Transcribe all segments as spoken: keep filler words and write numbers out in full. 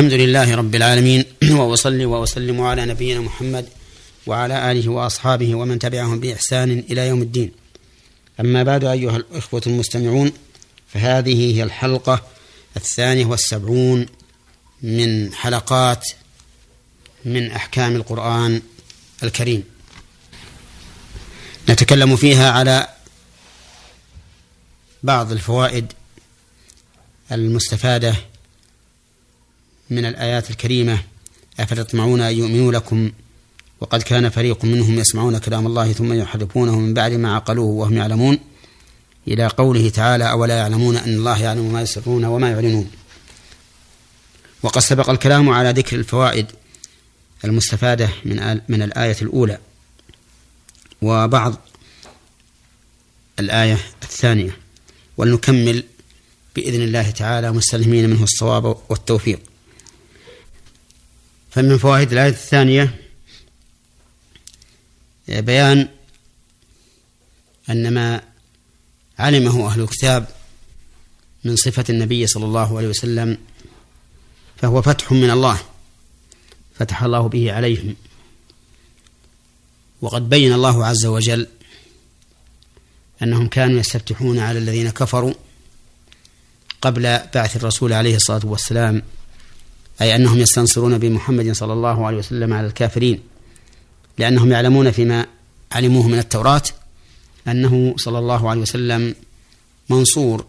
الحمد لله رب العالمين، وأصلي وأسلم على نبينا محمد وعلى آله وأصحابه ومن تبعهم بإحسان إلى يوم الدين. أما بعد أيها الإخوة المستمعون، فهذه هي الحلقة الثانية والسبعون من حلقات من أحكام القرآن الكريم، نتكلم فيها على بعض الفوائد المستفادة من الآيات الكريمة. أفتطمعون أن يؤمنوا لكم وقد كان فريق منهم يسمعون كلام الله ثم يحرفونه من بعد ما عقلوه وهم يعلمون، إلى قوله تعالى أولا يعلمون أن الله يعلم ما يسرون وما يعلنون. وقد سبق الكلام على ذكر الفوائد المستفادة من من الآية الأولى وبعض الآية الثانية، ولنكمل بإذن الله تعالى مستلهمين منه الصواب والتوفيق. فمن فوائد الآية الثانية بيان أن ما علمه أهل الكتاب من صفة النبي صلى الله عليه وسلم فهو فتح من الله، فتح الله به عليهم. وقد بين الله عز وجل أنهم كانوا يستفتحون على الذين كفروا قبل بعث الرسول عليه الصلاة والسلام، أي أنهم يستنصرون بمحمد صلى الله عليه وسلم على الكافرين، لأنهم يعلمون فيما علموه من التوراة أنه صلى الله عليه وسلم منصور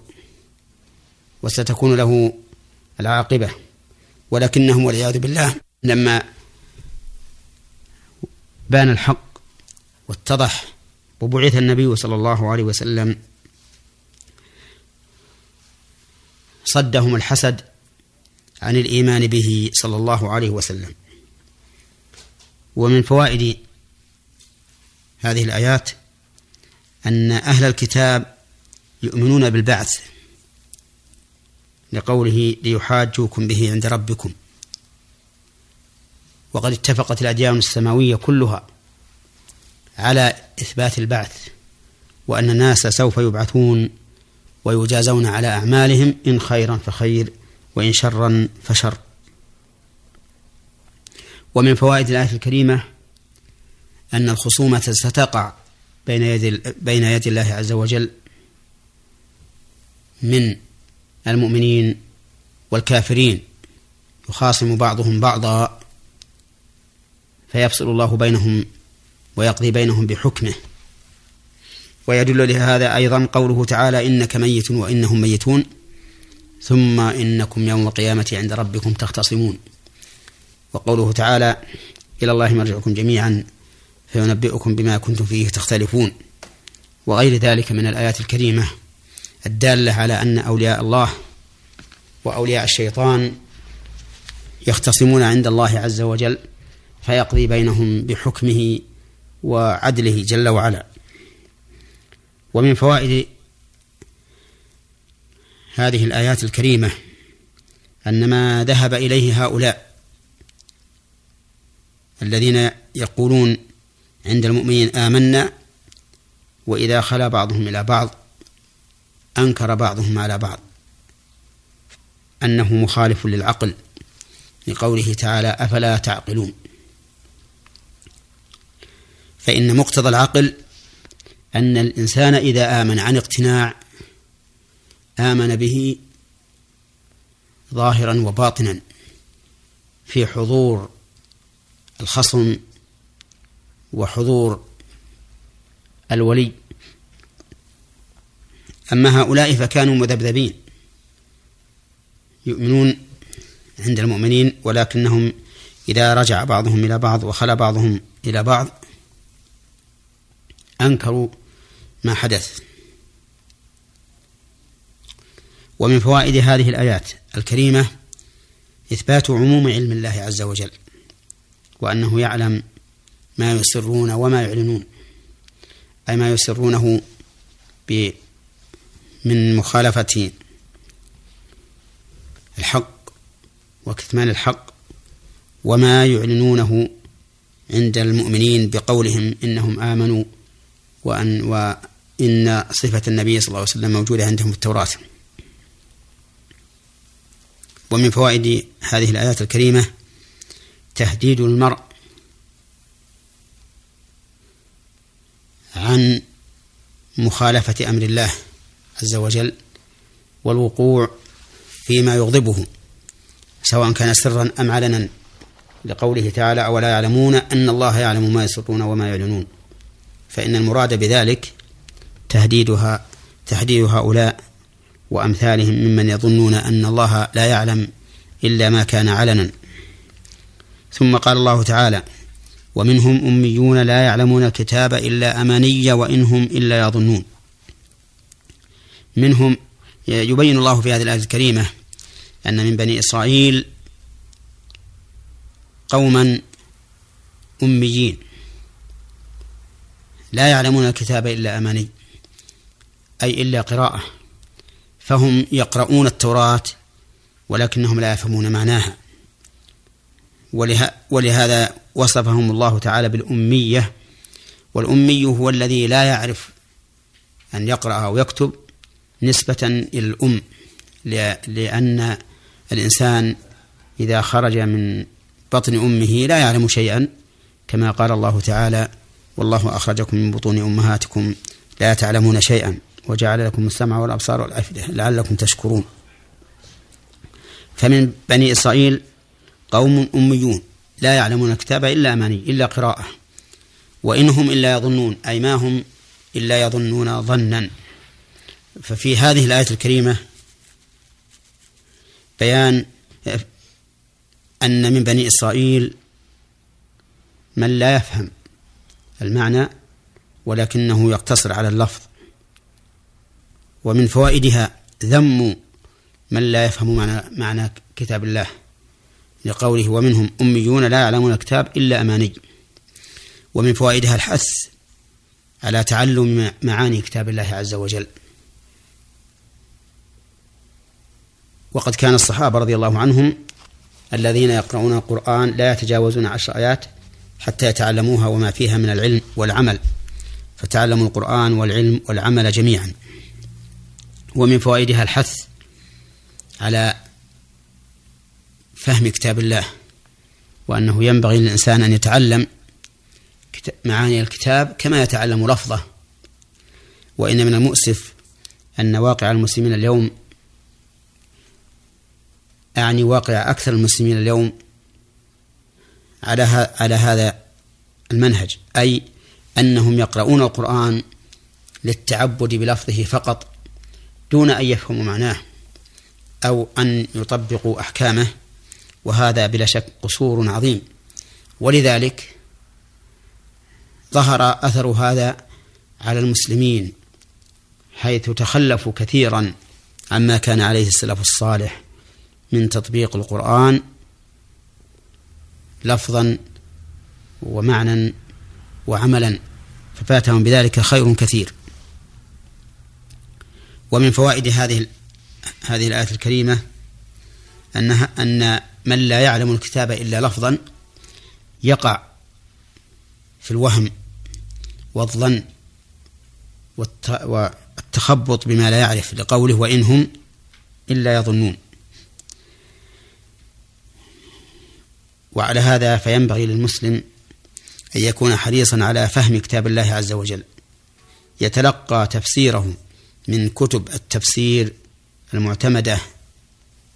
وستكون له العاقبة. ولكنهم والعياذ بالله لما بان الحق واتضح وبعث النبي صلى الله عليه وسلم صدهم الحسد عن الإيمان به صلى الله عليه وسلم. ومن فوائد هذه الآيات أن أهل الكتاب يؤمنون بالبعث، لقوله ليحاجوكم به عند ربكم. وقد اتفقت الأديان السماوية كلها على إثبات البعث، وأن الناس سوف يبعثون ويجازون على أعمالهم، إن خيرا فخير وإن شرا فشر. ومن فوائد الآية الكريمة أن الخصومة ستقع بين يدي, بين يدي الله عز وجل من المؤمنين والكافرين، يخاصم بعضهم بعضا فيفصل الله بينهم ويقضي بينهم بحكمه. ويدل لهذا أيضا قوله تعالى إنك ميت وإنهم ميتون ثم إنكم يوم القيامة عند ربكم تختصمون، وقوله تعالى إلى الله مرجعكم جميعا فينبئكم بما كنتم فيه تختلفون، وغير ذلك من الآيات الكريمة الدالة على أن أولياء الله وأولياء الشيطان يختصمون عند الله عز وجل فيقضي بينهم بحكمه وعدله جل وعلا. ومن فوائد هذه الآيات الكريمة أن ما ذهب إليه هؤلاء الذين يقولون عند المؤمنين آمنا وإذا خلا بعضهم إلى بعض أنكر بعضهم على بعض، أنه مخالف للعقل، لقوله تعالى أفلا تعقلون. فإن مقتضى العقل أن الإنسان إذا آمن عن اقتناع آمن به ظاهرا وباطنا في حضور الخصم وحضور الولي. أما هؤلاء فكانوا مذبذبين، يؤمنون عند المؤمنين ولكنهم إذا رجع بعضهم إلى بعض وخلا بعضهم إلى بعض أنكروا ما حدث. ومن فوائد هذه الآيات الكريمة إثبات عموم علم الله عز وجل، وأنه يعلم ما يسرون وما يعلنون، أي ما يسرونه من مخالفة الحق وكتمان الحق، وما يعلنونه عند المؤمنين بقولهم إنهم آمنوا وأن وإن صفة النبي صلى الله عليه وسلم موجودة عندهم في التوراة. ومن فوائد هذه الآيات الكريمة تهديد المرء عن مخالفة أمر الله عز وجل والوقوع فيما يغضبه سواء كان سرا أم علنا، لقوله تعالى: أولا يعلمون أن الله يعلم ما يسرون وما يعلنون. فإن المراد بذلك تهديدها تهديد هؤلاء وأمثالهم ممن يظنون أن الله لا يعلم إلا ما كان علنا. ثم قال الله تعالى: ومنهم أميون لا يعلمون الكتاب إلا أماني وإنهم إلا يظنون. منهم يبين الله في هذه الآية الكريمة أن من بني إسرائيل قوما أميين لا يعلمون الكتاب إلا أماني، أي إلا قراءة، فهم يقرؤون التوراة ولكنهم لا يفهمون معناها، ولهذا وصفهم الله تعالى بالأمية. والأمي هو الذي لا يعرف أن يقرأ أو يكتب نسبة إلى الأم، لأن الإنسان إذا خرج من بطن أمه لا يعلم شيئا، كما قال الله تعالى: والله أخرجكم من بطون أمهاتكم لا تعلمون شيئا وجعل لكم السمع والأبصار والأفئدة لعلكم تشكرون. فمن بني إسرائيل قوم أميون لا يعلمون الكتاب إلا أماني، إلا قراءة، وإنهم إلا يظنون، أي ما هم إلا يظنون ظنا. ففي هذه الآية الكريمة بيان أن من بني إسرائيل من لا يفهم المعنى ولكنه يقتصر على اللفظ. ومن فوائدها ذم من لا يفهم معنى, معنى كتاب الله، لقوله: ومنهم أميون لا يعلمون الكتاب إلا أماني. ومن فوائدها الحث على تعلم معاني كتاب الله عز وجل، وقد كان الصحابة رضي الله عنهم الذين يقرؤون القرآن لا يتجاوزون عشر آيات حتى يتعلموها وما فيها من العلم والعمل، فتعلموا القرآن والعلم والعمل جميعا. ومن فوائدها الحث على فهم كتاب الله، وأنه ينبغي للإنسان أن يتعلم معاني الكتاب كما يتعلم لفظه. وإن من المؤسف أن واقع المسلمين اليوم، أعني واقع أكثر المسلمين اليوم، على على هذا المنهج، أي أنهم يقرؤون القرآن للتعبد بلفظه فقط دون أن يفهموا معناه أو أن يطبقوا أحكامه، وهذا بلا شك قصور عظيم. ولذلك ظهر أثر هذا على المسلمين، حيث تخلفوا كثيرا عما كان عليه السلف الصالح من تطبيق القرآن لفظا ومعنى وعملا، ففاتهم بذلك خير كثير. ومن فوائد هذه هذه الآية الكريمة أنها أن من لا يعلم الكتاب إلا لفظا يقع في الوهم والظن والتخبط بما لا يعرف، لقوله: وإنهم إلا يظنون. وعلى هذا فينبغي للمسلم أن يكون حريصا على فهم كتاب الله عز وجل، يتلقى تفسيره من كتب التفسير المعتمدة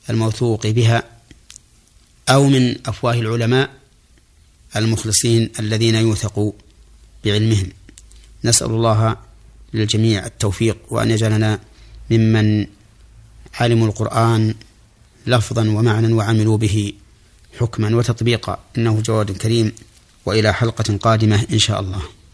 الموثوق بها، أو من أفواه العلماء المخلصين الذين يوثقوا بعلمهم. نسأل الله للجميع التوفيق، وأن يجعلنا ممن علموا القرآن لفظا ومعنى وعملوا به حكما وتطبيقا، إنه جواد كريم. وإلى حلقة قادمة إن شاء الله.